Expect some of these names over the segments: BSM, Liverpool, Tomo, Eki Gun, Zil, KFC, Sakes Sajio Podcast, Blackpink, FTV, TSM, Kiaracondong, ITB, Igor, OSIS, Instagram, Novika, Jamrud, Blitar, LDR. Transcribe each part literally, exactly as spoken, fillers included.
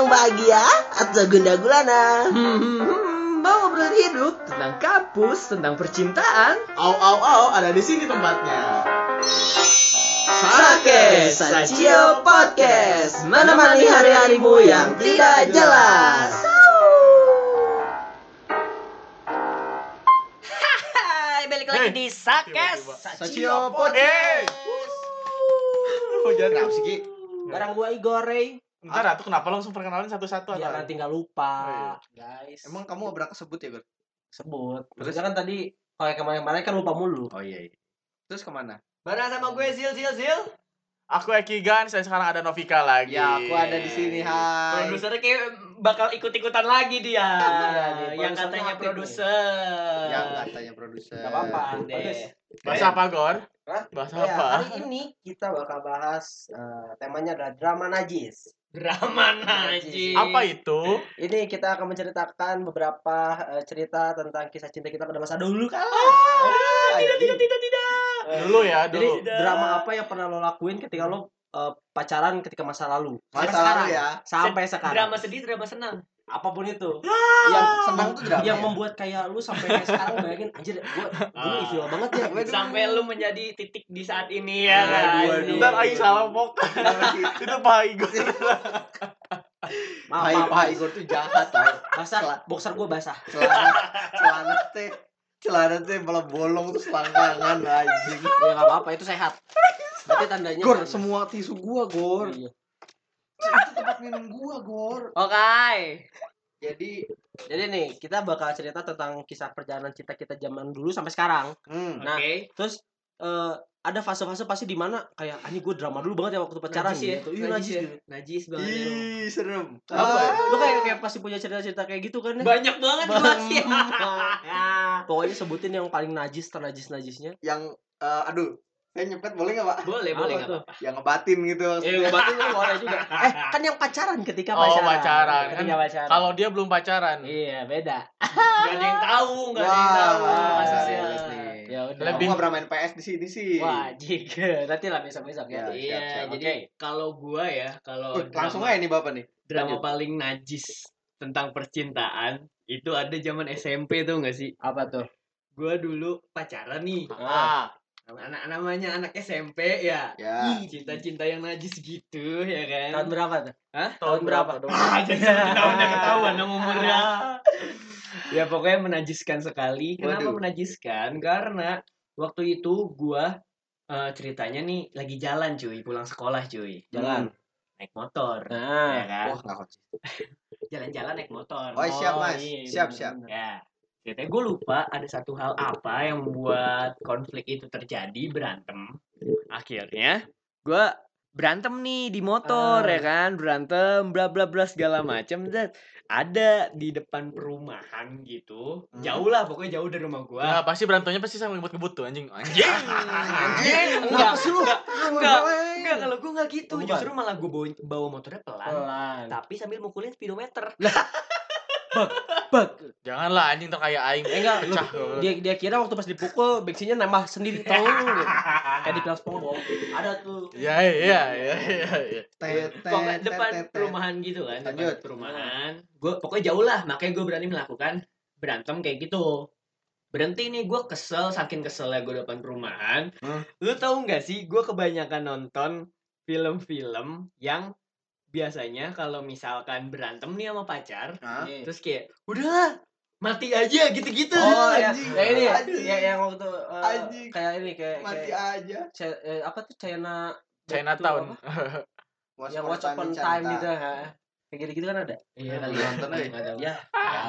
yang bahagia atau gunda gulana? Hmm, mau ngobrol hidup, tentang kampus, tentang percintaan. Au au au, ada di sini tempatnya. Sakes Sajio Podcast, menemani hari-harimu yang tidak jelas. Hai, balik lagi hey. di Sakes Sajio Podcast. Oh, jangan ngap sih. Barang gua Igor, Rey. Entar atuh kenapa langsung perkenalin satu-satu atau? Jangan tinggal lupa, oh, iya. guys. Emang kamu obrak sebut ya, Gur? Sebut. Terus kan tadi kayak kemarin-kemarin kan lupa mulu. Oh iya. iya. Terus kemana? Bareng sama gue Zil, Zil, Zil. Aku Eki Gun, saya sekarang ada Novika lagi. Ya, aku ada di sini, hai. Produsernya kayak bakal ikut-ikutan lagi dia. Iya, yang katanya produser. Yang katanya produser. Enggak apa-apa, deh. Bahas apa, Gor? Hah? Bahas ya, apa? Hari ini kita bakal bahas uh, temanya adalah drama najis. Drama najis. Apa itu? Ini kita akan menceritakan beberapa uh, cerita tentang kisah cinta kita pada masa dulu kan. Ah, ah, tidak, tidak, tidak, tidak. Dulu ya, dulu. Jadi drama apa yang pernah lo lakuin ketika lo uh, pacaran ketika masa lalu? Masa lalu ya. Sampai sekarang. Drama sedih, drama senang. Apapun itu ah, yang senang tuh drama yang ya? membuat kayak lu sampai sekarang bayangin anjir gue dulu ah. evil banget ya gua, sampai lu menjadi titik di saat ini ya ntar ayo salah pok itu Pak Igor maaf Pak Igor tuh jahat basah lah boxer gue basah celana celana teh celana teh malah bolong terus selangkangan anjing ya nggak apa-apa itu sehat berarti tandanya Gor semua tisu gue Gor itu tempat minum gua, Gor. Oke. Okay. Jadi, jadi nih kita bakal cerita tentang kisah perjalanan cinta kita zaman dulu sampai sekarang. Hmm, nah, okay. terus uh, ada fase-fase pasti di mana kayak ani gue drama dulu banget ya waktu pacaran sih. Gitu. Iya, najis. Ya. Najis banget. Ih, serem. Apa? Ah. Lu kayak kayak pasti punya cerita-cerita kayak gitu kan? Ya? Banyak banget pasti. Ya. Pokoknya sebutin yang paling najis, ternajis-najisnya. Yang uh, aduh saya nyepet boleh nggak pak? Boleh, boleh nggak apa-apa. Yang ngebatin gitu. Iya, ngebatin itu boleh juga. Eh, kan yang pacaran ketika pacaran. Oh, pacaran. Ketika kan, pacaran. Kalau dia belum pacaran. Iya, beda. Gak ada yang tahu, gak ada yang tahu. Kasusnya. Ya udah. Lebih gua pernah main P S di sini sih. Wah, jika. Nanti lah besok-besok ya. Iya, jadi kalau gua ya, kalau langsung aja nih bapak nih. Drama paling najis tentang percintaan itu ada zaman S M P tuh nggak sih? Apa tuh? Gua dulu pacaran nih. Ah. Anak namanya anak S M P ya, ya. Cinta-cinta yang najis gitu ya kan. Tahun berapa tuh? Hah? Tahun, tahun berapa? berapa? Ah, jadi tahunnya ketahuan dong umurnya. Ya pokoknya menajiskan sekali. Kenapa Waduh. menajiskan? Karena waktu itu gua uh, ceritanya nih lagi jalan cuy, pulang sekolah cuy. Jalan. Hmm. Naik motor. Nah, ya kan. Wah, jalan-jalan naik motor. Oh, siap Mas. Siap-siap. Ya. Ceritanya gue lupa ada satu hal apa yang membuat konflik itu terjadi, berantem. Akhirnya gue berantem nih di motor uh. ya kan, berantem bla bla bla segala macem. Ada di depan perumahan gitu, hmm. jauh lah pokoknya jauh dari rumah gue. Nah, pasti berantemnya pasti sama ngebut-ngebut tuh anjing. Anjing, anjing. Enggak, enggak, enggak, enggak. Kalau gue nggak gitu, Bukan. justru malah gue bawa, bawa motornya pelan, pelan, tapi sambil mukulin speedometer. Bak, bak. Janganlah anjing terkaya aing. Eh, enggak, pecah. Lu, dia dia kira waktu pas dipukul bensinnya nambah sendiri tolong gitu. Kayak di kelas pom. Ada tuh. Iya, iya, iya, iya. Pokoknya depan perumahan gitu kan. Depan perumahan. Gua pokoknya jauh lah, makanya gue berani melakukan berantem kayak gitu. Berhenti nih gue kesel, saking keselnya gue depan perumahan. Hmm. Lu tahu enggak sih gue kebanyakan nonton film-film yang biasanya kalau misalkan berantem nih sama pacar, Hah? terus kayak udahlah mati aja gitu-gitu. Oh ya, ya ini ya, ya yang waktu uh, kayak ini kayak mati kayak, aja. C- eh, apa tuh China China Town? Yang Watch Upon Time gitu, ha? Kayak gitu-gitu kan ada. Iya kali nonton aja. Ya,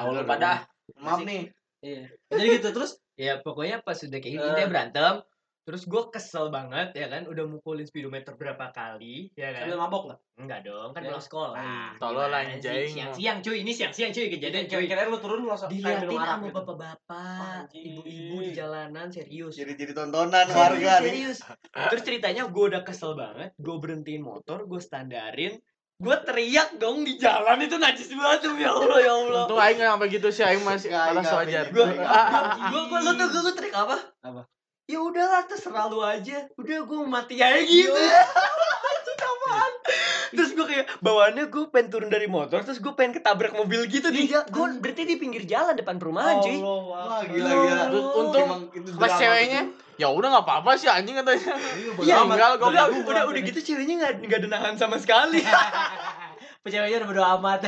Allah pada. Maaf nih. Iya. Jadi gitu terus. Ya pokoknya pas sudah kayak gitu berantem, terus gue kesel banget ya kan, udah mukulin speedometer berapa kali ya kan. Sambil mabok nggak? Enggak dong, kan pulang sekolah. Tolol anjing. Siang-siang cuy, ini siang-siang cuy kejadian cuy. Kira-kira lu turun langsung diliatin sama bapak-bapak, ibu-ibu di jalanan serius. Jadi jadi tontonan warga nih. Serius. Terus ceritanya gue udah kesel banget, gue berhentiin motor, gue standarin. Gue teriak dong di jalan itu najis banget tuh ya Allah ya Allah. Tuh aing enggak sampai gitu sih, aing masih malah soajar. Gue gue lu tuh gue teriak apa? Apa? Ya udahlah terserah lu aja, udah gue mati aja gitu. Itu apaan? Terus gue kayak bawaannya gue pengen turun dari motor, terus gue pengen ketabrak mobil gitu di jalan. Gue berarti di pinggir jalan depan perumahan, oh, cuy. Wah, gila-gila. Untung pas ceweknya, ya udah nggak apa-apa sih anjing katanya. Iya, enggak, gue udah udah udah gitu ceweknya nggak nggak ada nahan sama sekali. Ceweknya udah bodo amat.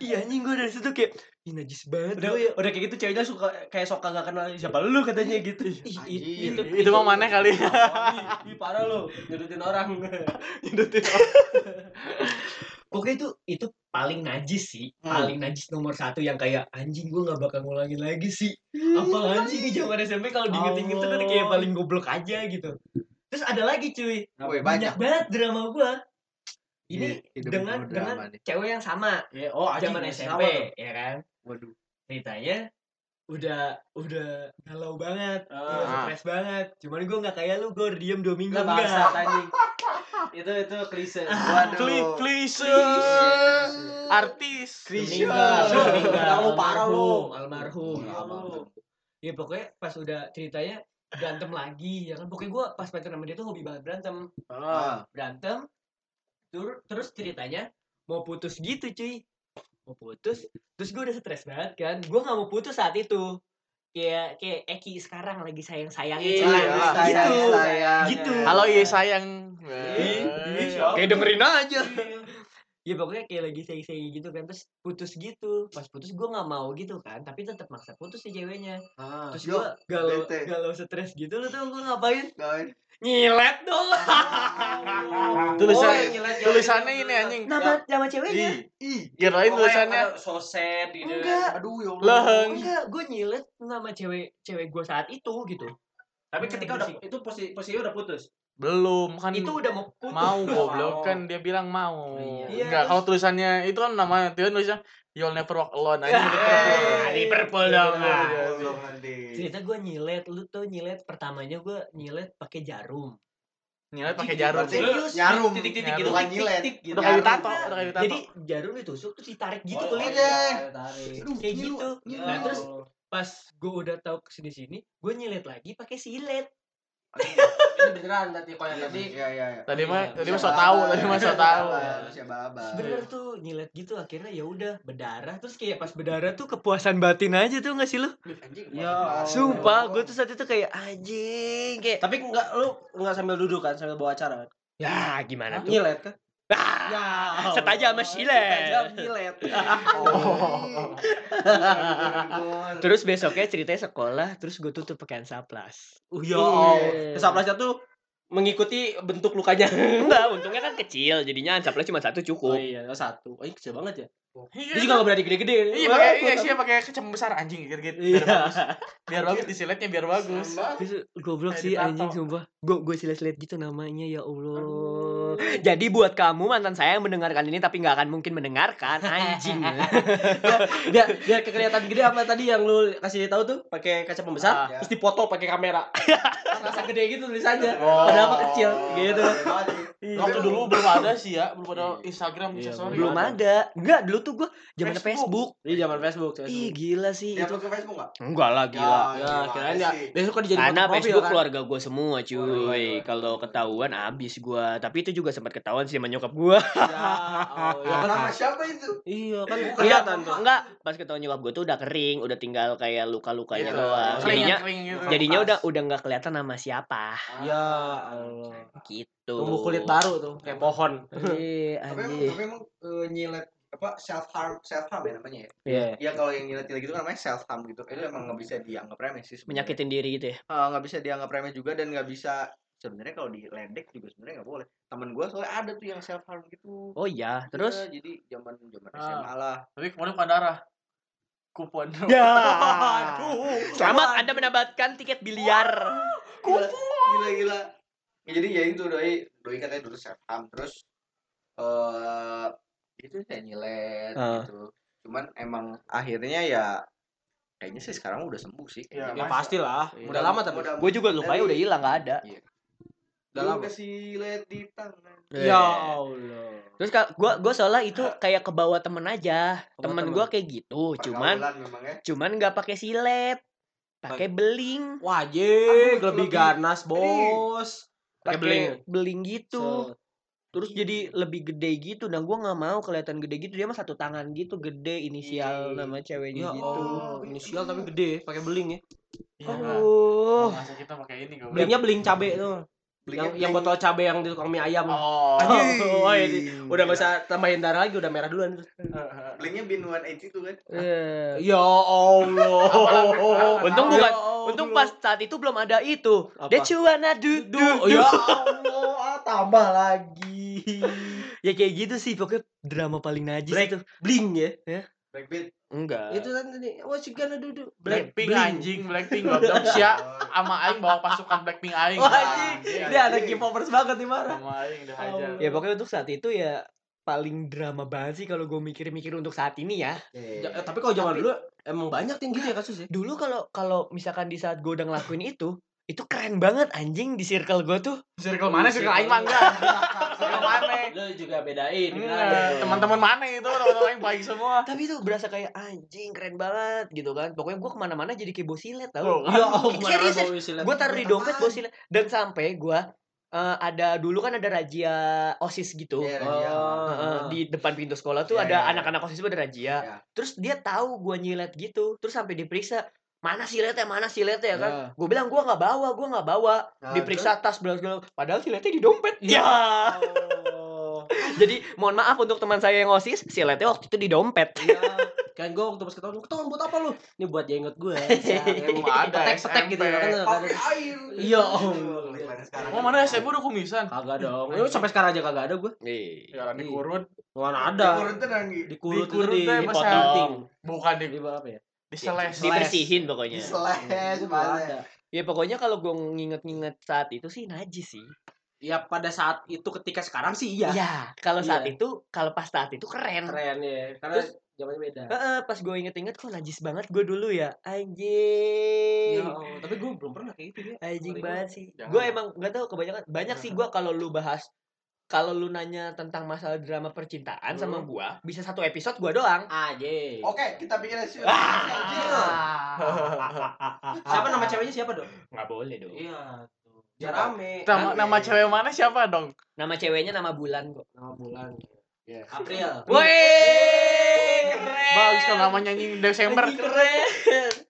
Iya anjing, gue dari situ kayak ih najis banget. Udah, ya. Udah kayak gitu ceweknya suka kayak sok kagak kenal siapa lu katanya gitu. Ih, It, itu itu mah maneh kali. Ih parah lu, nyudutin orang. Nyudutin orang. Oke itu itu paling najis sih. Hmm. Paling najis nomor satu yang kayak anjing gue enggak bakal ngulangin lagi sih. Apalagi anjing di zaman S M P kalau diinget-inget tuh kayak paling goblok aja gitu. Terus ada lagi cuy. Banyak, banyak banget drama gue. Ini ya, dengan dengan nih. Cewek yang sama. Ya, oh, zaman S M P, ya kan? Waduh. Ceritanya udah udah galau banget, uh. stres banget. Cuman gue enggak kayak lu, gue diem dua minggu enggak. itu itu klise. Waduh. Kli- klise. klise. Artis. Klise. Lu parah lu, almarhum. Ya pokoknya pas udah ceritanya berantem lagi, ya kan? Pokoknya gue pas pacaran sama dia tuh hobi banget berantem. Uh. Berantem terus ceritanya mau putus gitu cuy, mau putus, terus gue udah stres banget kan, gue nggak mau putus saat itu, kayak kayak Eki sekarang lagi sayang sayangnya cuy, gitu, gitu, halo iya sayang, kayak dengerin aja, ya pokoknya kayak lagi sayang sayang gitu kan, terus putus gitu, pas putus gue nggak mau gitu kan, tapi tetap maksa putus si ceweknya, terus gue galau galau stres gitu, lo tau gue ngapain? Nyilet dong. Oh, tulisannya nyilet, tulisannya ini anjing. Nama nama ceweknya. Ih, kirain tulisannya soset gitu. Aduh, ya Allah. Enggak, gue nyilet nama cewek cewek gue saat itu gitu. Tapi hmm, ketika udah itu posisi posisinya udah putus. Belum kan. Itu udah mau putus. Mau goblok kan dia bilang mau. Iya, enggak, kalau tulisannya itu kan namanya dia tulisannya You'll Never Walk Alone aja. Liverpool dong. Cerita gue nyilet, lu tuh nyilet pertamanya gue nyilet pakai jarum. Nyilet pakai jarum. Jarum titik-titik gitu kan nyilet. Udah kayak tato, udah kayak tato. Jadi jarum ditusuk terus ditarik gitu kulitnya. Kayak gitu. Nah terus pas gue udah tahu ke sini-sini, gue nyilet lagi pakai silet. Ini beneran tadi kau yang tadi. Iya iya iya. Tadi mah tadi mah so tahu, tadi mah so tahu. Siapa abang? Bener tuh nyilet gitu akhirnya ya udah berdarah, terus kayak pas berdarah tuh kepuasan batin aja tuh enggak sih lu? Anjing. Ya, sumpah gua tuh saat itu kayak anjing kayak. Tapi enggak lu enggak sambil duduk kan, sambil bawa acara kan? Ya, gimana tuh? Nyilet kan? Ya, setajam silet. Setajam silet. Terus besoknya ceritanya sekolah, terus gue tutup pakai ansaplas. Uh, yo. Ansaplasnya tuh mengikuti bentuk lukanya. Enggak, untungnya kan kecil, jadinya ansaplas cuma satu cukup. Oh iya, satu. Oh, kecil banget ya. Dia juga enggak berani gede-gede. Iya, pakai iya sih pakai kecem besar anjing gitu-gitu. Biar bagus. Biar bagus disiletnya biar bagus. Goblok sih anjing sumpah. Gue gue silet-silet gitu namanya ya Allah. Jadi buat kamu mantan saya yang mendengarkan ini tapi enggak akan mungkin mendengarkan anjing. Biar biar kelihatan gede apa tadi yang lu kasih tahu tuh pakai kaca pembesar ah, terus dipoto pakai kamera. Rasa gede gitu tulisannya. Oh. Padahal apa kecil gitu. Waktu dulu belum ada sih ya, belum ada Instagram iya, sorry. Belum ada. Enggak, dulu tuh gua zaman Facebook. Iya zaman Facebook. Ih gila sih. Dia itu ke Facebook enggak? Enggak lah gila. Ya, ya kirain ya. Besok kan dijadiin foto Facebook kan? Keluarga gua semua cuy. Kalau ketahuan abis gua. Tapi itu juga sempat ketahuan sih sama nyokap gua. Ya, oh, ya kenapa siapa itu? Iya, kan bukan kelihatan tuh. Enggak, pas ketahuan nyokap gua tuh udah kering, udah tinggal kayak luka-lukanya doang. Iya, jadinya kering, kering, gitu. Jadinya udah udah enggak kelihatan sama siapa. Ya Allah. Gitu. Tumbuh kulit baru tuh kayak pohon. Iya, anjir. Tapi emang uh, nyilet apa self harm self harm ya namanya ya. Iya. Yeah. Ya kalau yang nyilet gitu kan namanya self harm gitu. Itu emang enggak bisa dianggap remeh sih sebenarnya. Menyakitin diri gitu ya. Heeh, uh, enggak bisa dianggap remeh juga dan enggak bisa sebenarnya kalau diledek juga sebenarnya nggak boleh. Temen gue soalnya ada tuh yang self harm gitu. Oh iya, terus? Ya, jadi zaman zaman ah, S M A lah. Tapi kemarin bukan darah. Kupon. Ya. Aduh. Selamat Anda mendapatkan tiket biliar. Kupon. Gila-gila. Ya, jadi ya itu doi doi katanya dulu self harm terus uh, itu saya nyilet uh. gitu. Cuman emang akhirnya ya. Kayaknya sih sekarang udah sembuh sih. Ya, ya pastilah. Udah, udah lama tapi. Gue juga lupanya udah hilang nggak ada. Iya. Dalam kesilet di tangan. Ya Allah. Terus gue gue soalnya itu kayak ke bawah temen aja. Temen gue kayak gitu, cuman cuman nggak pakai silet, pakai beling. Wajib lebih ganas bos. Pakai beling beling gitu. Terus jadi lebih gede gitu. Dan gue gak mau kelihatan gede gitu. Dia mah satu tangan gitu, gede, inisial nama ceweknya ya, gitu. Oh, inisial tapi gede, pakai beling ya. Iya, oh. Masa kita pakai ini gak boleh. Belingnya beling cabe tuh. Yang, yang botol cabai yang di tukang mie ayam. Oh, oh, oh ini. Udah gak usah tambahin darah lagi, udah merah duluan. Blingnya bin seratus delapan puluh tuh kan. Uh, ya Allah. Untung bukan, untung pas saat itu belum ada itu. That you wanna do, do. Ya Allah, tambah lagi. Ya kayak gitu sih, pokoknya drama paling najis Black, itu. Bling ya. Ya. Blackbeat. Enggak. Itu tadi what you gonna do do. Blackpink anjing, Blackpink goblok sia sama aing bawa pasukan Blackpink aing. Wah, anjing. Dia anak K-popers banget nih marah. Sama aing dah aja. Ya pokoknya untuk saat itu ya paling drama banget sih kalau gue mikir-mikir untuk saat ini ya. Yeah. Ya tapi kalau zaman dulu emang banyak yang gitu ya kasusnya. Dulu kalau kalau misalkan di saat gue udah ngelakuin itu, itu keren banget anjing di circle gue tuh. Circle mana? Circle aing mah enggak. Circle mana? Lu juga bedain. Hmm. Teman-teman mana itu? Teman-teman aing baik semua. Tapi itu berasa kayak anjing keren banget gitu kan. Pokoknya gue kemana-mana jadi kayak bosilet tau. Ya oh, serius. Gue taruh di dompet bosilet. Dan sampai gue uh, ada dulu kan ada razia OSIS gitu. Yeah, razia. Uh, uh, di depan pintu sekolah tuh yeah, ada yeah, anak-anak OSIS pada razia. Yeah. Terus dia tahu gue nyilet gitu. Terus sampai diperiksa. Mana siletnya, mana siletnya kan? Yeah. Gue bilang gue nggak bawa, gue nggak bawa. Nah, diperiksa betul. Tas belas-belas, padahal siletnya di dompet. Ya. Oh. Jadi mohon maaf untuk teman saya yang OSIS, siletnya waktu itu di dompet. Ya. Kan gue waktu pas ketahuan, lu ketahuan buat apa lu? Ini buat jenggot gue. Emang ada. Petek-petek gitu kan? Pakai air. Iya. Oh mana S M P udah kumisan? Kagak dong. Sampai sekarang aja kagak ada gue. Iya. Dikurut. Mana ada? Dikurut lagi. Dikurut di potong. Bukan di apa ya? Diseles, dibersihin pokoknya. Diseles, malah. Ya pokoknya kalau gue nginget-nginget saat itu sih najis sih. Ya pada saat itu ketika sekarang sih iya. Ya kalau saat iya. Itu kalau pas saat itu keren. Keren ya. Karena terus, jamannya beda. Uh, pas gue inget-inget kok najis banget gue dulu ya. Anjing. Ya, oh, tapi gue belum pernah kayak gitu ya. Anjing banget sih. Gue emang nggak tahu kebanyakan. Banyak sih gue kalau lu bahas. Kalau lu nanya tentang masalah drama percintaan hmm. sama gua, bisa satu episode gua doang. Aje. Oke, okay, kita bikin episode. Siapa nama ceweknya siapa, Dok? Enggak boleh, Dok. Iya, tuh. Ya rame. Nama, nama cewek mana siapa, Dong? Nama ceweknya nama Bulan kok. Nama Bulan. Yes. April. Woi! Bagus kalau namanya nyanyi Desember. Keren.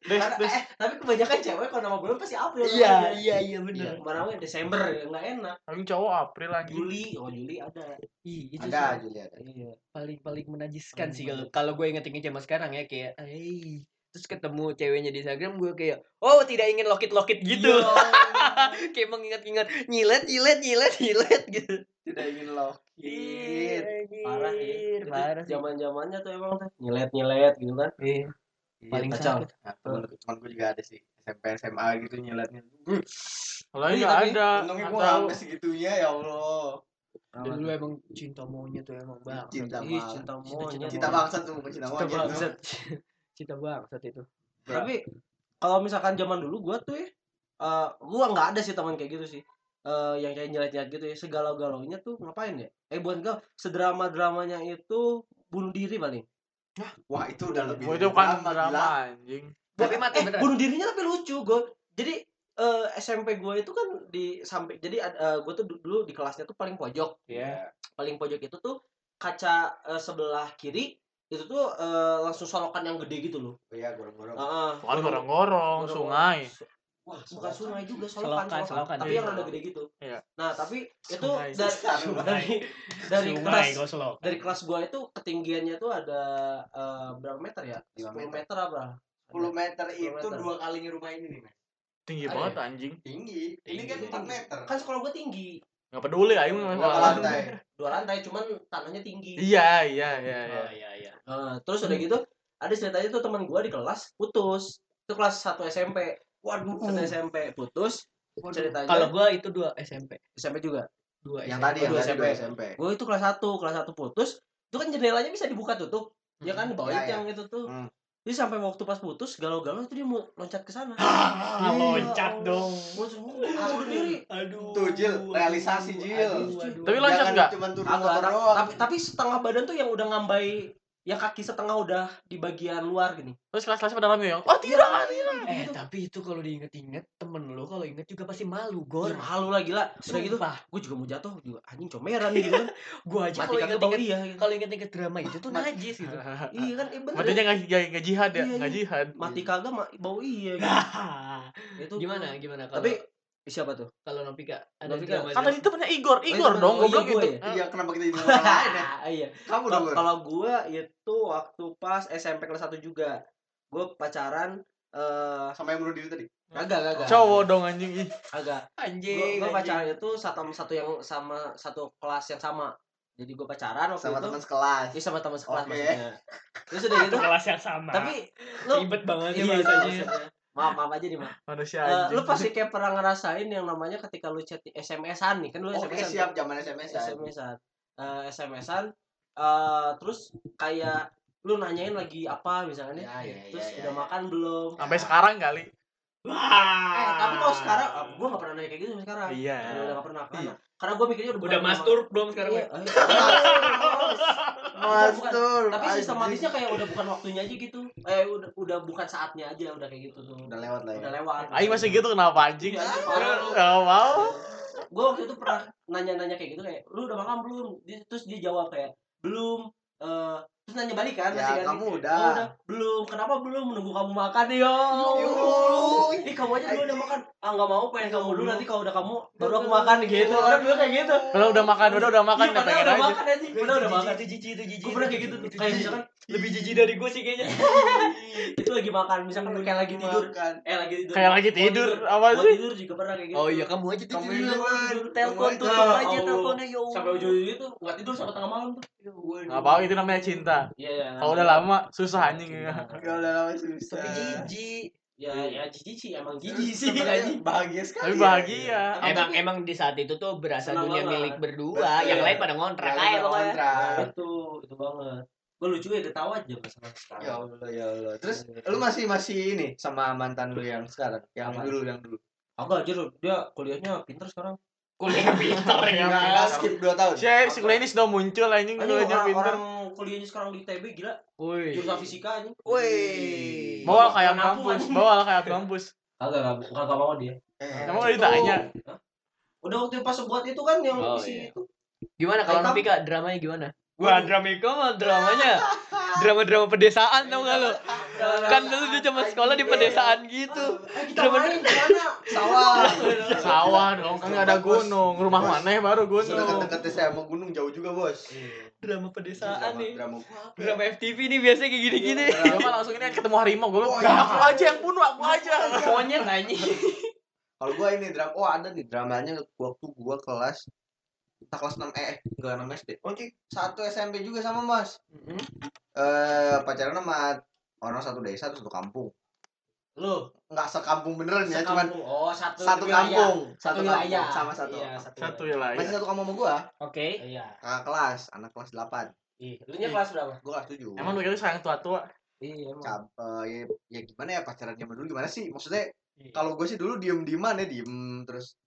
Des, des. Eh, tapi kebanyakan cewek kalau nama bulan pasti April. Iya, iya, iya benar. Namanya Desember enggak enak. Paling cowok April lagi. Juli, oh Juli ada. Ih, itu ada sih. Juli ada. Iya. Paling-paling menajiskan hmm. sih kalau kalau gue inget-inget zaman sekarang ya kayak hey. Terus ketemu ceweknya di Instagram gue kayak oh tidak ingin lokit-lokit gitu. Kayak mengingat-ingat nyilet nyilet nyilet nyilet gitu. Tidak ingin lokit. Parah ya. Parah. Zaman-zamannya tuh emang nyilet-nyilet gitu kan. Iya. Paling kacau. Temen gue juga ada sih S M P S M A gitu nyiletnya. Kalau enggak ada. Untungnya gue sampai segitunya ya Allah. Dan lu emang cinta maunya tuh emang banget. Cinta maunya. Cinta bangsat tuh bukan cinta maunya. Kita bang saat itu. Bro. Tapi kalau misalkan zaman dulu gue tuh ya, uh, gue nggak ada sih teman kayak gitu sih, uh, yang kayak nyelat-nyelat gitu ya. Segalau-galaunya tuh ngapain ya? Eh buat gue sedrama-dramanya itu bunuh diri paling. Wah itu udah lebih. Wah, itu bukan drama anjing. Tapi mati eh, beneran. Bunuh dirinya tapi lucu gue. Jadi uh, S M P gue itu kan di sampai jadi uh, gue tuh dulu di kelasnya tuh paling pojok. Yeah. Paling pojok itu tuh kaca uh, sebelah kiri. Itu tuh uh, langsung solokan yang gede gitu loh. Iya, gorong-gorong. Heeh. Uh, gorong-gorong, sungai. Wah, bukan sungai juga, solokan. Solokan, solokan. Tapi yang rada gede gitu. Iya. Nah, tapi itu sungai. dari sungai. dari dari sungai, kelas dari kelas gua itu ketinggiannya tuh ada uh, berapa meter ya? lima meter apa? sepuluh meter itu sepuluh meter. Dua kalinya rumah ini nih, Mas. Tinggi Ayo. banget anjing. Tinggi. Ini kan empat meter. Kan sekolah gua tinggi. Enggak peduli aing dua lantai. Dua lantai cuman tanahnya tinggi. Iya, iya, iya, iya. Oh, iya, iya. Uh, terus udah gitu, ada ceritanya tuh teman gua di kelas putus. Itu kelas satu S M P. Waduh, satu S M P putus. Ceritanya. Kalau gua itu dua S M P. S M P juga. dua S M P. Yang tadi yang dua S M P. Gua itu kelas satu, kelas satu putus. Itu kan jendelanya bisa dibuka tutup. Ya kan bawahnya yang itu tuh. Hmm. Jadi sampai waktu pas putus galau-galau itu dia mau loncat ke sana. Ah, loncat dong. Aduh diri. Aduh. Tuh Jil, realisasi Jil. Tapi loncat enggak? Tapi tapi setengah badan tuh yang udah ngambai ya kaki setengah udah di bagian luar gini. Terus kelas-kelasnya pada mami yang, oh tidak, tidak. Eh gitu. Tapi itu kalau diinget-inget, temen lo kalau inget juga pasti malu, Gor. Ya, malu lah, gila. Sudah gitu, gue juga mau jatuh, juga anjing comeran gitu kan. Gue aja kalau inget-inget, iya, gitu. Kalau inget-inget drama itu tuh najis gitu. Iya kan, eh, bener. Matanya nggak ya. nggak jihad ya, nggak iya, jihad. Mati kagak bau iya. Gitu. Itu gimana, gimana? Kalo... Tapi siapa tuh? Kalau Novika, ada Novika. Kata itu punya Igor, Igor oh, dong, oh, goblok gitu. Iya, ya, kenapa kita jadi orang lain ya? Iya. Kamu dong. Kalau gue itu waktu pas S M P kelas satu juga. Gue pacaran uh, sama yang bunuh diri tadi. Agak, agak. Cowok dong anjing ih. Agak. Anjing. Gue pacaran itu sama satu yang sama satu kelas yang sama. Jadi gue pacaran waktu sama itu teman sekelas. Iya, sama teman sekelas okay. Maksudnya. Terus udah gitu kelas yang sama. Tapi lu ribet banget ya bahasanya. Maaf, maaf aja nih, Mak. Manusia aja. Uh, lu pasti kayak pernah ngerasain yang namanya ketika lu chat S M S-an nih, kan lu oh, S M S-an. Oke, siap zaman S M S-an. S M S-an. Uh, S M S-an uh, terus kayak lu nanyain lagi apa misalnya ya, ya, terus ya, ya, udah ya. Makan belum? Sampai ya. Sekarang kali. Wah. Eh, tapi kalau sekarang uh, gua enggak pernah nanya kayak gitu sekarang. Iya. Udah enggak pernah kan. Iya. Karena gua mikirnya udah udah masturb belum sekarang ya. Mastur, tapi sistematisnya kayak udah bukan waktunya aja gitu, eh udah udah bukan saatnya aja, udah kayak gitu tuh. Udah lewat lah. Ya. Udah lewat. Aing masih gitu kenapa anjing? Enggak mau. Gue waktu itu pernah nanya-nanya kayak gitu kayak, lu udah makan belum? Terus dia jawab kayak, belum. Uh, terus nanya balik kan? Ya kamu udah. Oh, udah. Belum. Kenapa belum? Menunggu kamu makan yo. Ini kamu aja dulu udah makan. Ah nggak mau, pengen kamu dulu nanti kalau udah kamu baru aku makan gitu. Orang dulu kayak gitu. Kalau udah makan, udah udah makan. Iya, pengen udah aja. Makan aja. Udah udah makan. Itu jijik, itu jijik. Gue pernah kayak gitu. Kayak misalkan lebih jijik dari gue sih kayaknya. Itu lagi makan, misalkan kayak lagi tidur kan? Eh lagi tidur. Kayak lagi tidur. Apa sih? Tidur juga pernah kayak gitu. Oh iya kamu aja tidur. Telepon tuh aja teleponnya yo. Sampai ujung itu nggak tidur sampai tengah malam tuh. Nggak apa, itu namanya cinta. Iya. Kalau udah lama susah anjing. Kalau udah lama susah. Tapi jijik. Ya, ya jijik sih, emang jijik sih anjing. Bahagia sekali. Tapi bahagia. Ya. Emang emang di saat itu tuh berasa senang dunia banget. Milik berdua, betul. Yang lain pada ngontrak aja kontrak. Itu, itu banget. Gue lucu ya ketawa aja sama sekarang. Ya Allah, ya Allah. Terus ya, lu masih masih ini sama mantan lu yang sekarang, yang ya, dulu yang dulu. Agak aja dia kuliahnya pinter sekarang. Kuliah pinter ya. Enggak skip dua tahun. Shit, si kuliah ini sudah muncul anjing kuliahnya pinter. Kuliahnya sekarang di I T B gila. Woi. Jurusan fisika anjing. Woi. Bawa kayak kampus, bawa kayak kampus. Kagak kagak mau dia. Emang eh, ditanya. Hah? Udah waktu pas buat itu kan yang oh, isi iya. Itu. Gimana kalau Novika dramanya gimana? Wah, dramiko mah dramanya. Drama-drama pedesaan tau enggak lo? Kan dulu dia cuma sekolah di pedesaan gitu. Drama di mana? Sawah. Sawah dong, kan enggak ada gunung. Rumah mana ya baru gunung. Sudah deket-deket sama gunung jauh juga, Bos. Drama pedesaan nih. Drama F T V nih biasanya kayak gini-gini. Drama langsung ini ketemu harimau, gue bilang, "Aku aja yang bunuh, aku aja." Monyet anjing. Kalau gua ini drama, oh ada nih dramanya waktu gua kelas kita kelas enam eh enggak enam S D. Oke, satu S M P juga sama Mas. Mm-hmm. Eh pacaran sama orang satu desa satu kampung. Lu enggak sekampung beneran ya, cuman oh, satu, satu kampung, satu wilayah sama satu. Iya, satu. Satu wilayah. Masih satu kampung sama gua. Oke. Okay. Iya. Kakak kelas, anak kelas delapan. Ih, lu nya kelas berapa? Gua kelas tujuh. Emang lu itu sayang tua-tua? Iya, emang. Cap, uh, ya, ya gimana ya pacaran zaman dulu gimana sih? Maksudnya kalau gua sih dulu diem-dieman ya, diem terus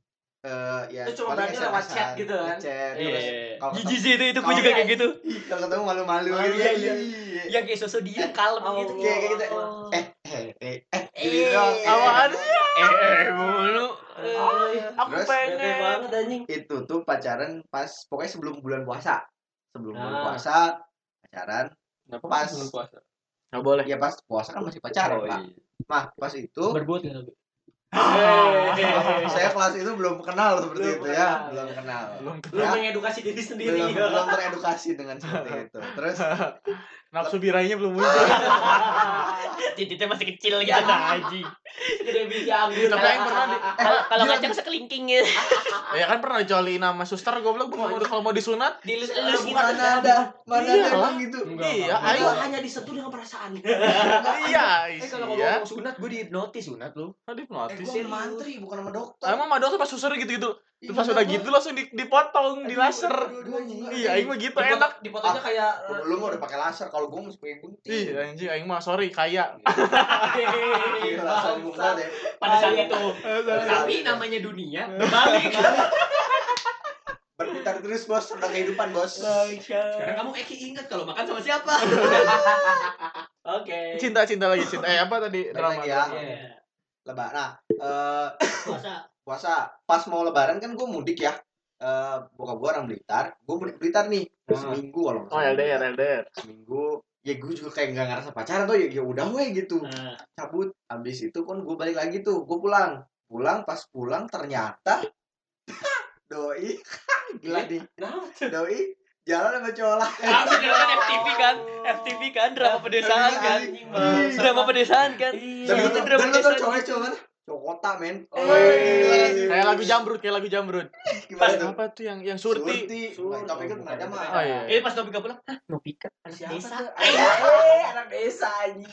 Uh, ya, itu cuma berani lewat chat gitu kan chat, yeah. Terus, jijik sih itu, itu gue juga kayak gitu kalau ketemu malu-malu gitu ya, ya, ya. Ya kayak sosok dia kalem oh, gitu kayak gitu eh eh eh eh eh awalnya eh eh mulu aku pengen itu tuh pacaran pas pokoknya sebelum bulan puasa sebelum nah. bulan puasa pacaran kenapa pas bulan puasa nggak boleh ya pas puasa kan masih pacaran oh, iya. Mah pas itu berbuat nggak Hey, hey, hey. Saya kelas itu belum kenal seperti belum itu kenal. Ya belum kenal belum, belum ya. Mengedukasi diri sendiri belum, ya. Belum teredukasi dengan seperti itu terus nafsu birainya belum muncul titiknya masih kecil gitu anjing tidak bisa anggur tapi yang pernah kalau ngajak sekelingking gitu ya kan pernah dicoliin sama suster goblok kalau mau disunat dilus-elus gitu mana ada mana ada gitu iya ayo hanya disentuh dengan perasaan iya kalau ngomong sunat gue dihipnotis sunat lu dihipnotis sih mantri bukan sama dokter. Emang sama dokter pas suster gitu-gitu. Itu pas udah gitu langsung dipotong, di laser. Iya, aing mah gitu enak. Dipotongnya kayak lu mah udah pakai laser kalau gua mesti pakai gunting. Ih, anjing aing mah sorry kaya. Pada saat itu. Tapi namanya dunia berbalik. Putar terus bos tentang kehidupan bos. Sekarang kamu Eki ingat kalau makan sama siapa. Oke. Okay. Cinta-cinta lagi cinta. Eh apa tadi drama ya? Yeah. Lebaran. Nah, uh, puasa. Puasa. Pas mau Lebaran kan gue mudik ya. Uh, bokap gue orang Blitar. Gue mudik Blitar nih hmm. seminggu kalau. Oh L D R L D R. Seminggu. Ya gue juga kayak nggak ngerasa pacaran tuh. Ya udah weh gitu. Hmm. Cabut. Abis itu kan gue balik lagi tuh. Gue pulang. Pulang pas pulang ternyata doi gila nih. Doi jalan sama cowok lain. Ah, beneran F T V kan? F T V kan drama pedesaan kan? Drama pedesaan kan? Dan itu drama pedesaan. Cowok-cowok kan? Cowok kota men. Kayak lagu Jamrud, kayak lagu Jamrud. Pas apa tuh yang yang Surti? Tapi kan enggak ada mah. Eh pas Novika pulang, ah Novika anak desa. Eh anak desa anjing.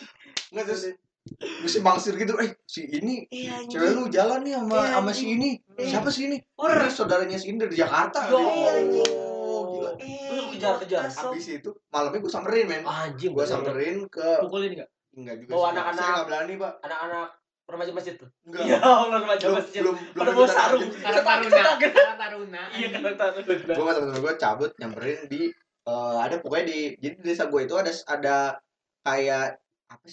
Enggak terus gue sih bangsir gitu, eh si ini iya, cewek lu jalan nih sama iya, sama si ini iya. Siapa si ini? Orang oh, saudaranya si ini dari Jakarta. Yo, iya, iya. Oh gila eh, kejar-kejar. Abis itu malamnya gue samperin men. Anjing gue samperin ke pukulin enggak? Enggak juga oh, sih anak-anak, saya enggak berani pak. Anak-anak remaja masjid tuh? Enggak. Ya Allah remaja masjid belum, belum, pada bawa sarung karang taruna. Karang taruna iya karang taruna. Gue sama temen gue cabut nyamperin di uh, ada pokoknya di jadi desa gue itu ada ada kayak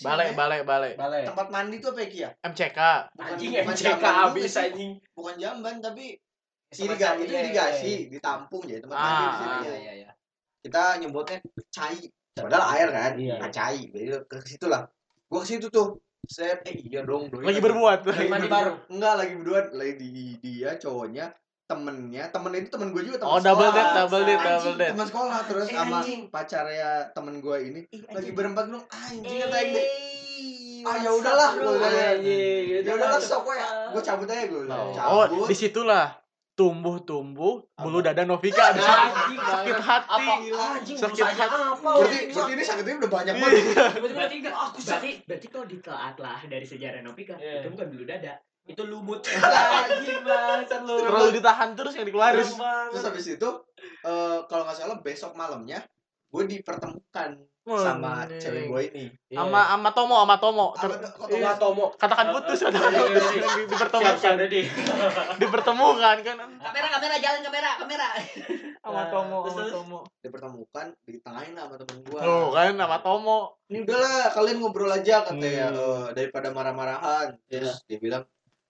balai, balai, balai. Tempat mandi tuh apa ya? M C K. Anjing M C K habis anjing. Bukan jamban tapi irigasi itu irigasi ditampung jadi tempat mandi di situ. Iya iya iya. Kita nyebutnya cai. Padahal air kan, cai. Jadi ke situ lah. Gua ke situ tuh. Set eh iya dong. Lagi berbuat. Lagi mandi baru. Enggak lagi berduaan. Lagi dia cowoknya temennya temen itu temen gue juga temen oh, sekolah double date double date anjing, double date temen sekolah terus eh, sama anjing. Pacarnya temen gue ini eh, lagi berempat dong anjing kata ini ah ya udahlah ya udahlah sok ya gue cabut aja gue oh, cabut oh disitulah tumbuh tumbuh bulu dada Novika di sakit, sakit hati sakit hati berarti berarti ini sakitnya udah banyak banget berarti aku sakit berarti kalau ditelaah dari sejarah Novika itu bukan bulu dada itu lumut lagi banget lu terlalu ditahan terus yang dikeluarin terus habis itu uh, kalau nggak salah besok malamnya gue dipertemukan oh, sama nih. Cewek gue ini sama yeah. sama Tomo sama Tomo Ter- iya. Tomo katakan putus atau dipertemukan dipertemukan kan kamera kamera jalan kamera kamera sama Tomo sama Tomo dipertemukan ditangain sama temen gue oh kan sama Tomo ini udahlah kalian ngobrol aja katanya hmm. uh, daripada marah-marahan terus yeah. Dia bilang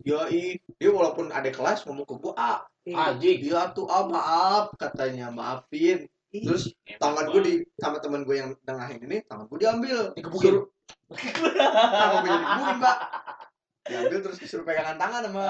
yoi, dia walaupun ada kelas ngomong ke gua, ah, anjing, dia tuh, ah maaf, katanya maafin. Terus tangan gua di sama teman gua yang dengahin ini, tangan gua diambil, dikebukin. Tangan gua dikebukin, Pak. Diambil terus disuruh pegangan tangan sama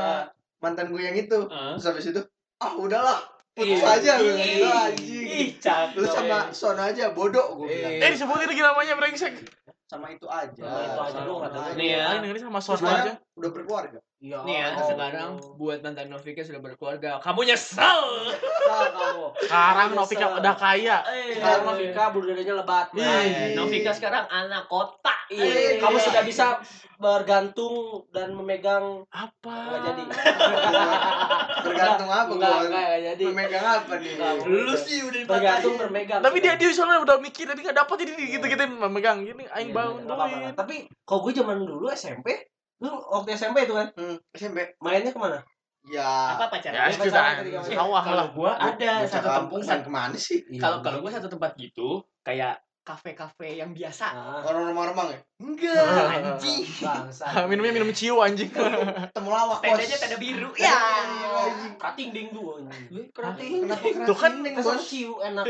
mantan gua yang itu. Terus habis itu, ah udahlah, putus aja gua gitu anjing. Terus sama Sona aja bodoh gua bilang. Eh disebutin lagi namanya brengsek. Sama itu aja. Nah, itu aja lu enggak tahu. Nih ya, ini sama Sona aja. Udah berkeluarga. Ya, nih ya, oh. Sekarang buat mantan Novika sudah berkeluarga. Kamu nyesel. Nyesel kamu. Sekarang Novika udah kaya. Eh, sekarang eh, Novika bulu dadanya lebat. Eh, Novika sekarang anak kota. Eh, kamu sudah bisa bergantung dan memegang apa? Enggak jadi. Bergantung apa? Enggak jadi. Memegang apa nih? Lu sih udah bergantung bermegang. Tapi dia dia soalnya udah mikir tadi enggak dapat jadi gitu-gitu memegang gini aing bangun duit. Tapi kalau gue zaman dulu S M P lu waktu S M P itu kan? Hmm, S M P. Mainnya kemana? Ya. Apa pacaran? Ya, pacaran. Sawah lah. Gua ada satu tempat san kemana sih? Kalau kalau gua satu tempat gitu, kayak kafe-kafe yang biasa. Orang remang-remang ya? Enggak, anjing. Bangsa. Minumnya minum ciu anjing. Temulawak bos. Tendanya tenda biru. Ya. Kating ding gua anjing. Kerating. Itu kan bos ciu enak.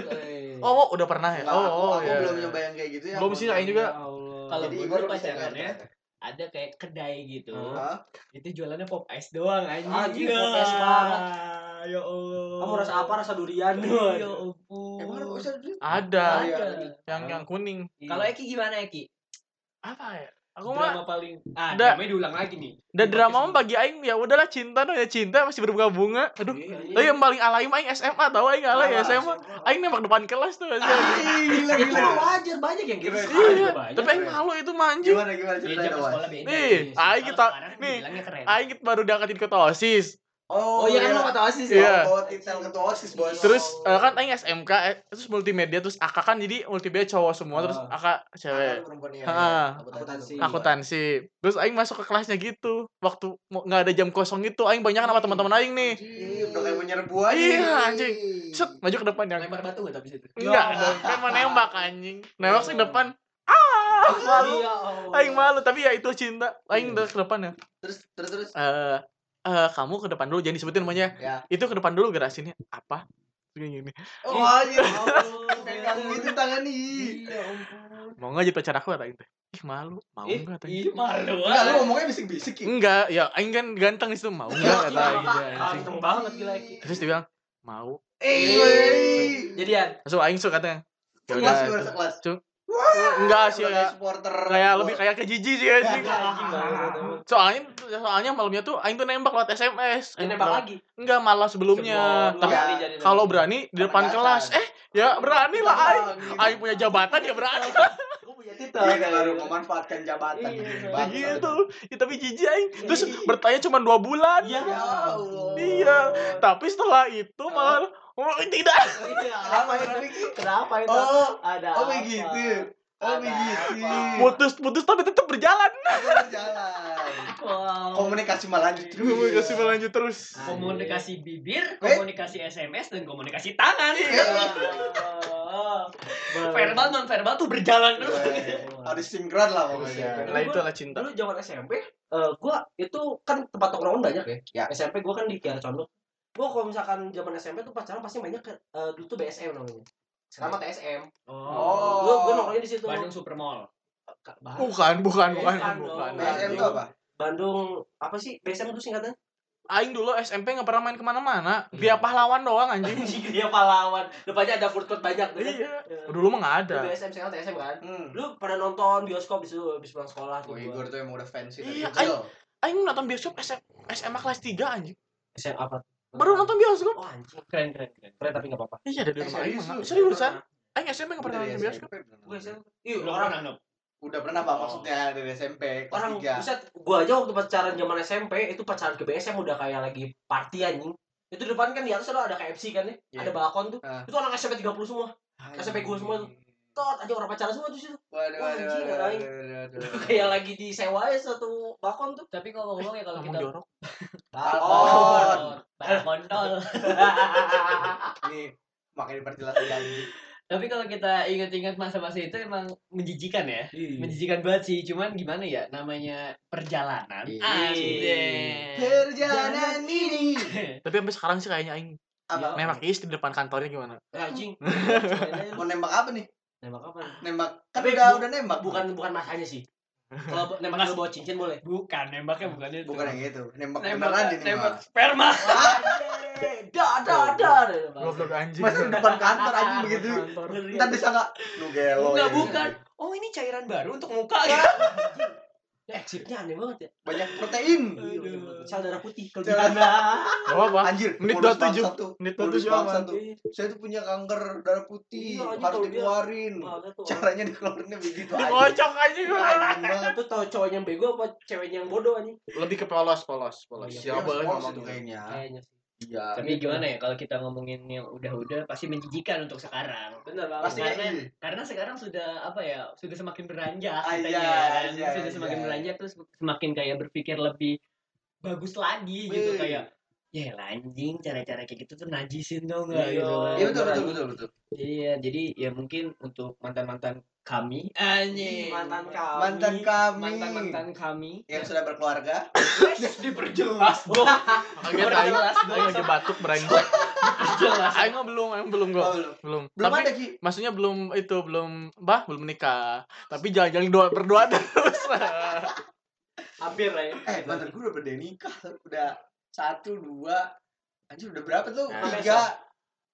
Oh, udah pernah ya? Oh, aku belum nyoba yang kayak gitu ya. Belum sih aing juga. Kalau gua pacarannya ada kayak kedai gitu, uh-huh. Itu jualannya pop ice doang anjing. Anjing pop ice banget. Ya Allah. Kamu rasa apa? Rasa durian doang. Ya ampun. Emang ada ada. ada. Yang yang kuning. Kalau Eki gimana Eki? Apa ya? Aku drama mah paling ah, ada namanya diulang lagi nih. Da drama mah bagi aing ya udahlah cinta no ya cinta masih berbunga-bunga. Aduh. Tapi yang paling alaim aing S M A tahu aing alay ya S M A. Aing nembak depan kelas tuh. Gila gila. Wajar banyak yang gitu. Tapi aing malu itu manjing. Gimana gimana ceritanya awal? Nih, aing kita nih aing baru diangkatin ketua O S I S. Oh, oh iya kan lo ketua O S I S ya. Bawa titel ketua O S I S bos. Terus uh, kan aing S M K eh, terus multimedia terus A K kan jadi multimedia cowok semua oh. Terus A K cewek. Heeh. Ya. Akuntansi. Akuntansi. Terus aing masuk ke kelasnya gitu. Waktu enggak ada jam kosong gitu aing banyak sama teman-teman aing nih. Ih, udah kayak menyerbu aja. Iya, anjing. cek maju ke depan yang lempar batu enggak tapi situ. Enggak, kan mau nembak anjing. Nembak sih depan. Ah, malu. Aing malu, tapi ya itu cinta. Aing terus ke depan ya. Terus terus terus. Eh, kamu ke depan dulu, jangan disebutin namanya. Itu ke depan dulu gerak sini. Apa? Gini. Oh, anjir. Pegang gitu tangan nih. Ya ampun. Mau enggak jadi pacar aku atau itu? Ih, malu. Mau enggak tadi? Ih, malu. Enggak, lu ngomongnya bisik-bisik. Enggak, ya aing kan ganteng di situ mau enggak kata aing. Ganteng banget gila Eki. Terus dia bilang, "Mau." Eh, jadian. Langsung aing suka katanya. Kelas kelas kelas. Enggak sih ya. Kayak lebih kayak ke jijik sih anjing. Soalnya soalnya malamnya tuh aing tuh nembak lewat S M S. Aing nembak lagi. Enggak, malah sebelumnya. Kalau berani di depan kelas. Eh, ya berani lah aing. Aing punya jabatan ya berani. Kita baru memanfaatkan jabatan. Gitu. Tapi jijik aing. Terus bertanya cuma dua bulan. Ya Allah. Iya. Tapi setelah itu malah oh tidak. Kenapa itu? Kenapa itu? Oh, ada. Oh begitu. Oh begitu. Putus-putus tapi tetap berjalan. Berjalan. Wow. Komunikasi melanjut terus. Komunikasi melanjut terus. Komunikasi bibir, komunikasi S M S dan komunikasi tangan. Verbal non verbal tuh berjalan terus. Harus sinkron lah pokoknya. Nah itulah cinta. Dulu zaman S M P, gua itu kan tempat tongkrongan banyak ya. S M P gua kan di Kiaracondong. Gua kalau misalkan zaman S M P tuh pacaran pasti mainnya ke uh, dulu tuh B S M namanya. Sekarang T S M. Oh. Gua gua nongkrongnya di situ. Bandung Supermall. Bukan, bukan, bukan, bukan. B S M itu apa? Bandung apa sih? B S M itu singkatan. Aing dulu S M P enggak pernah main kemana-mana. Dia pahlawan doang anjing. Dia pahlawan. Depannya ada food court banyak tuh. Iya. Dulu mah enggak ada. B S M sekarang T S M kan. Hmm. Lu pada nonton bioskop di situ habis pulang sekolah tuh. Igor tuh emang udah fancy dari kecil. Aing nonton bioskop S M A kelas tiga anjing. S M A apa? Baru nonton bioskop. Oh anjing, keren keren keren. Keren tapi enggak apa-apa. Iya, ada di rumah aing. Seriusan? Aing S M P enggak pernah nonton bioskop. Gua S M P. Ih, orang anak. Udah pernah Pak maksudnya dari S M P. Orang buset, gua aja waktu pacaran zaman S M P itu pacaran ke B S M udah kayak lagi party anjing. Itu depan kan di atas ada K F C kan ya. Ada balkon tuh. Itu orang S M P tiga puluh semua. S M P gua semua tuh. Tot aja orang pacaran semua tuh situ. Waduh waduh. Kayak lagi disewain satu balkon tuh. Tapi kalau ngomong ya kalau kita balkon. Balkondol. Nih, makanya diperjelas lagi. Tapi kalau kita ingat-ingat masa-masa itu emang menjijikan ya. Iyi. Menjijikan banget sih, cuman gimana ya namanya perjalanan. Anjir. Perjalanan ini. Tapi sampai sekarang sih kayaknya aing nembak istri di depan kantornya gimana? Anjing. Mau nembak apa nih? Nembak apa? Nembak. Tapi udah udah nembak. Bukan bukan masanya sih. Kalau nembak bawa cincin boleh? Bukan, nembaknya bukan itu. Bukan yang itu. Nembak beneran ini. Nembak sperma. Dah, dah, dah. Goblok anjing. Masuk depan kantor anjing begitu. Entar bisa enggak? Lu gelo. Enggak bukan. Oh, ini cairan baru untuk muka ya. Eh, chipnya aneh banget ya. Banyak protein. Sel darah putih kalau gimana. Apa? Anjir, menit dua puluh tujuh. Menit dua puluh tujuh. Saya tuh punya kanker darah putih, harus dikeluarin. Caranya dikeluarinnya begitu aja. Kocok aja gua. Itu tahu cowoknya bego apa ceweknya yang bodoh anjing. Lebih ke polos-polos, polos. Siapa ngomong itu kayaknya. Kayaknya sih. Iya. Tapi gimana ya kalau kita ngomongin yang udah-udah pasti menjijikan untuk sekarang. Benar banget. Karena, karena sekarang sudah apa ya? Sudah semakin beranjak katanya. Sudah semakin beranjak terus semakin kayak berpikir lebih bagus lagi gitu kayak ya anjing cara-cara kayak gitu tuh najisin dong enggak gitu. Iya betul betul betul betul. Iya, jadi ya mungkin untuk mantan-mantan kami anjing mantan kami mantan kami mantan mantan kami yang sudah berkeluarga diperjelas dong agak agak agak batuk beranjak diperjelas aing belum aing belum gua belum belum ada Ki maksudnya belum itu belum bah belum menikah tapi jalan-jalan doa berdoa terus hampir lah ya eh mantan gua udah nikah udah satu dua anjir udah berapa tuh tiga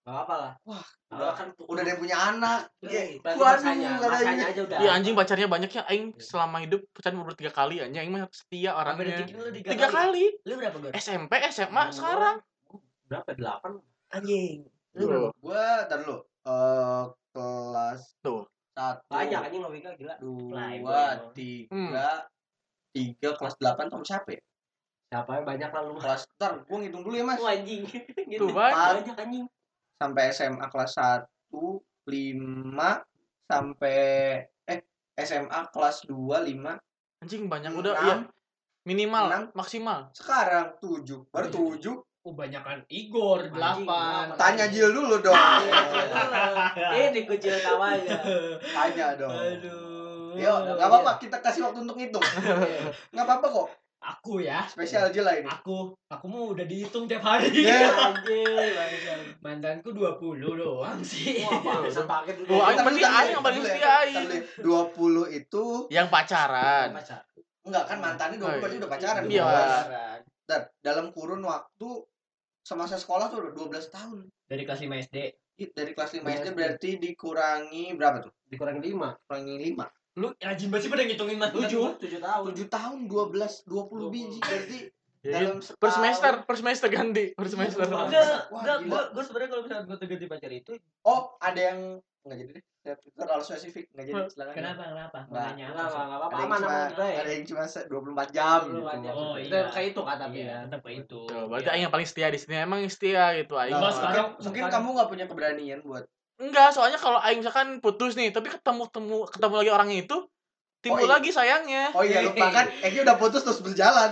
nggak apa lah wah udah kan udah dia punya anak ya masanya masanya aja udah iya anjing pacarnya banyak ya aing selama hidup pacaran baru tiga kali anjing aing mah setia orangnya tiga kali lu berapa gue S M P S M A sekarang berapa delapan anjing lu gue tar lu kelas tuh satu banyak anjing Novika gila dua tiga tiga kelas delapan sama siapa ya siapa banyak lah lu kelas tar gue ngitung dulu ya mas anjing tuh banyak anjing sampai S M A kelas satu, lima sampai eh S M A kelas dua, lima. Anjing banyak enam, udah iya. Minimal, enam, maksimal. Sekarang tujuh, baru tujuh. kebanyakan Igor delapan. Tanya Zil dulu dong. Ini gue Zil namanya. Tanya dong. Aduh. Yo, nggak apa-apa, kita kasih waktu untuk hitung. Nggak apa-apa kok. Aku ya. Spesial Zil lah ini. Aku, aku mau udah dihitung tiap hari. Ya, anjir. Mantanku dua puluh doang sih. Wah, apa? Sepaket itu. Wah, yang paling aing yang paling diain. dua puluh itu yang pacaran. Pacaran. Enggak kan mantannya dua puluh berarti udah pacaran. Iya. Dan dalam kurun waktu semasa sekolah tuh dua belas tahun. Dari kelas lima S D. Dari kelas lima S D berarti dikurangi berapa tuh? Dikurangi lima. Kurangi lima. Lu rajin banget sih pada ngitungin mas. tujuh tahun. tujuh tahun dua belas dua puluh biji berarti dalam setahun. Per semester, per semester ganti, per semester. Enggak, enggak gua gua sebenarnya kalau misalnya gua ganti pacar itu oh, ada yang enggak jadi deh. Terlalu spesifik enggak jadi silakan. Kenapa? Kenapa? Makanya enggak apa-apa aman sama kita ya. Ada yang cuma dua puluh empat jam gitu. Oh, itu kayak itu kata dia. Iya, tetap kayak itu. Berarti aing yang paling setia di sini. Emang setia gitu aing. Mungkin kamu enggak punya keberanian buat. Enggak, soalnya kalau aing misalkan putus nih, tapi ketemu-temu ketemu lagi orangnya itu timbul oh iya. lagi sayangnya. Oh iya, lupa kan Eki udah putus terus berjalan.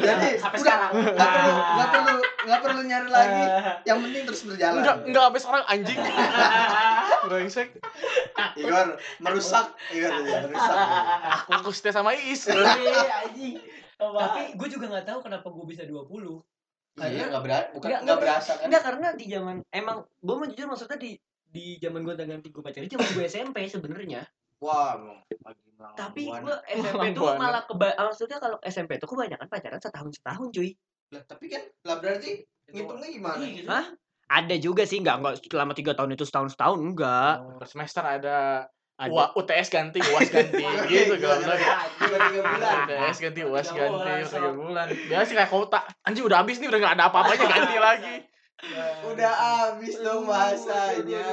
Jadi sampai sekarang enggak perlu enggak perlu enggak perlu nyari lagi. Yang penting terus berjalan. Enggak enggak sampai sekarang anjing. Brengsek. Igor merusak. Igor merusak. Aku aku setia sama Is. Anjing. Tapi gue juga enggak tahu kenapa gue bisa dua puluh. Karena enggak berat, bukan enggak berasa kan. Enggak, karena di zaman emang gue mau jujur maksudnya di di zaman gue ganti gue pacar, zaman gue S M P sebenarnya. Wah, lagi malam. Tapi gue S M P tuh malah keba- maksudnya kalau S M P tuh kebanyakan pacaran setahun setahun cuy. Lah tapi kan lah berarti ngitungnya gimana? Gitu. Hah? Ada juga sih enggak enggak selama tiga tahun itu setahun setahun enggak. Oh. Per semester ada Wah, U T S ganti, U A S ganti gitu kan. tiga bulan. U T S ganti, U A S ganti tiga bulan. Biasa kayak kota. Anjir udah habis nih, udah enggak ada apa-apanya ganti lagi. Udah habis dong bahasanya.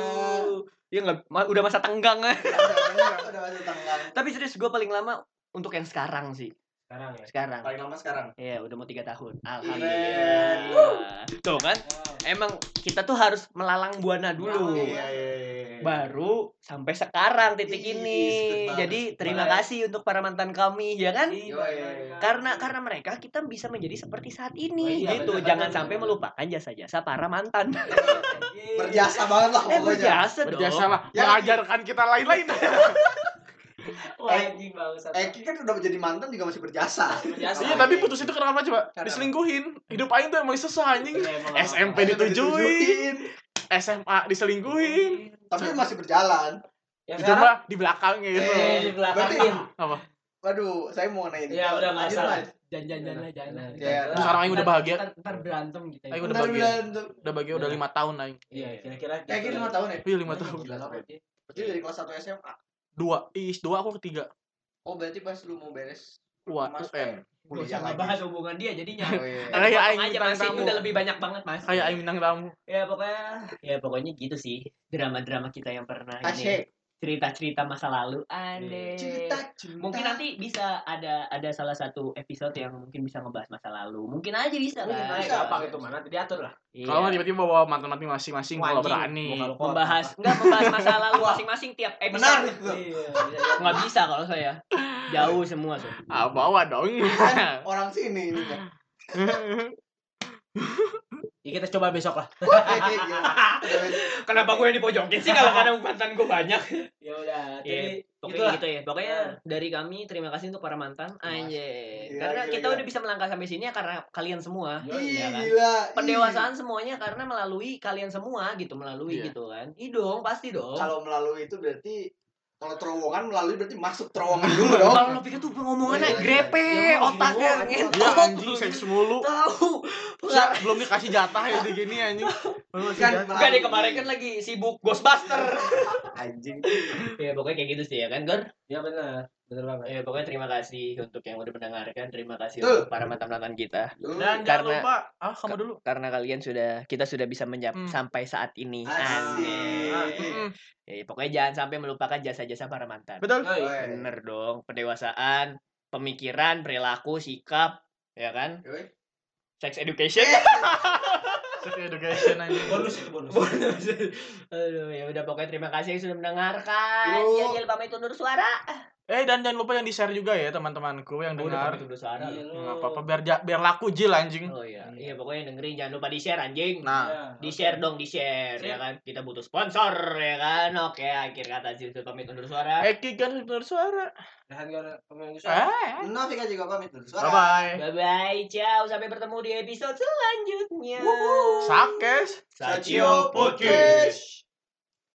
Ya nggak ma- udah masa tenggang kan udah masa tenggang tapi serius gue paling lama untuk yang sekarang sih sekarang ya sekarang paling lama sekarang iya udah mau tiga tahun alhamdulillah tuh kan wow. Emang kita tuh harus melalang buana dulu wow, iya, iya, iya. Baru sampai sekarang titik Ih, ini jadi terima Baik. kasih untuk para mantan kami ya kan Ih, iya, iya, iya. karena karena mereka kita bisa menjadi seperti saat ini oh, iya, gitu bener, jangan bener, sampai bener. melupakan jasa-jasa para mantan berjasa banget lah pokoknya. Eh, berjasa dong. Berjasa lah. Ya, mengajarkan kita lain-lain. Lagi banget. Eki kan udah menjadi mantan juga masih berjasa. Berjasa. Iya, tapi putus itu kenapa coba? Karena diselingkuhin. Hidup aing tuh emang susah anjing. S M P ditujuin. S M A diselingkuhin. Tapi masih berjalan. Ya kan? Di belakangnya gitu. Eh, di belakangin. Apa? Waduh, saya mau nanya ini. Ya udah enggak salah. Jangan-jangan jangan. Ya, sekarang aing udah bahagia. Entar berantem gitu. Aing udah bahagia. Udah bahagia udah lima tahun aing. Iya, kira-kira. Kayak lima tahun ya? Iya, lima tahun. Gila apa ya? Berarti dari kelas satu S M A. dua, is dua aku ketiga. Oh, berarti pas lu mau beres U T M. Gua sama bahas hubungan dia jadinya. Kayak aing bintang tamu udah lebih banyak banget, Mas. Kayak aing bintang tamu. Ya pokoknya ya pokoknya gitu sih. Drama-drama kita yang pernah ini. Cerita-cerita masa lalu ande mungkin nanti bisa ada ada salah satu episode yang mungkin bisa ngebahas masa lalu mungkin aja bisa mungkin lah bisa apa gitu mana diatur lah iya. Kalau tiba-tiba bawa mantan-mantan masing-masing kalau berani membahas enggak membahas masa lalu masing-masing tiap episode nggak iya, bisa kalau saya jauh semua so. Ah bawa dong orang sini ini kan ya kita coba besok lah. Kenapa gue yang dipojokin sih kalau kadang mantan gue banyak? Ya udah, jadi pokoknya gitu ya. Pokoknya dari kami terima kasih untuk para mantan. Anjir. Ya, karena gila, kita gila. udah bisa melangkah sampai sini ya karena kalian semua. Iya kan? Pendewasaan gila. semuanya karena melalui kalian semua gitu, melalui yeah. gitu kan. Ih dong, pasti dong. Kalau melalui itu berarti kalau terowongan melalui berarti masuk terowongan dulu dong. Kalau pikir tuh ngomongannya yeah, grepe, yeah, otaknya ngentot. Ya anjing seks mulu. Tahu. Belum dikasih jatah ya begini anjing. Kan enggak deh kemarin kan lagi sibuk Ghostbuster. Anjing. Ya pokoknya kayak gitu sih ya kan, Gor? Ya benar. Benar banget. Ya pokoknya terima kasih untuk yang udah mendengarkan, terima kasih tuh. Untuk para mantan-mantan kita. Tuh. Dan karena, jangan lupa, ah kamu dulu. Karena kalian sudah kita sudah bisa menjawab hmm. sampai saat ini. Asik. Ya, pokoknya jangan sampai melupakan jasa-jasa para mantan. Betul. Oh, iya. Bener dong. Pendewasaan, pemikiran, perilaku, sikap, ya kan? Yoi. Sex education. Sex education aja. Bonus itu bonus. bonus. Aduh, ya udah pokoknya terima kasih yang sudah mendengarkan. Jangan lupa pamit undur suara. Eh dan jangan lupa yang di-share juga ya teman-temanku yang oh, dengar tuh sana. Enggak apa-apa biar biar laku Jil anjing. Oh iya. Iya pokoknya dengerin jangan lupa di-share anjing. Nah, ya, di-share okay. dong, di-share ya kan. Kita butuh sponsor ya kan. Oke, akhir kata Zil pamit undur suara. Eki Gun undur suara. Dahan gara pamit undur suara. Novika juga pamit undur suara. Bye bye. Bye bye. Ciao, sampai bertemu di episode selanjutnya. Wuhu. Sakes Sajio Podcast.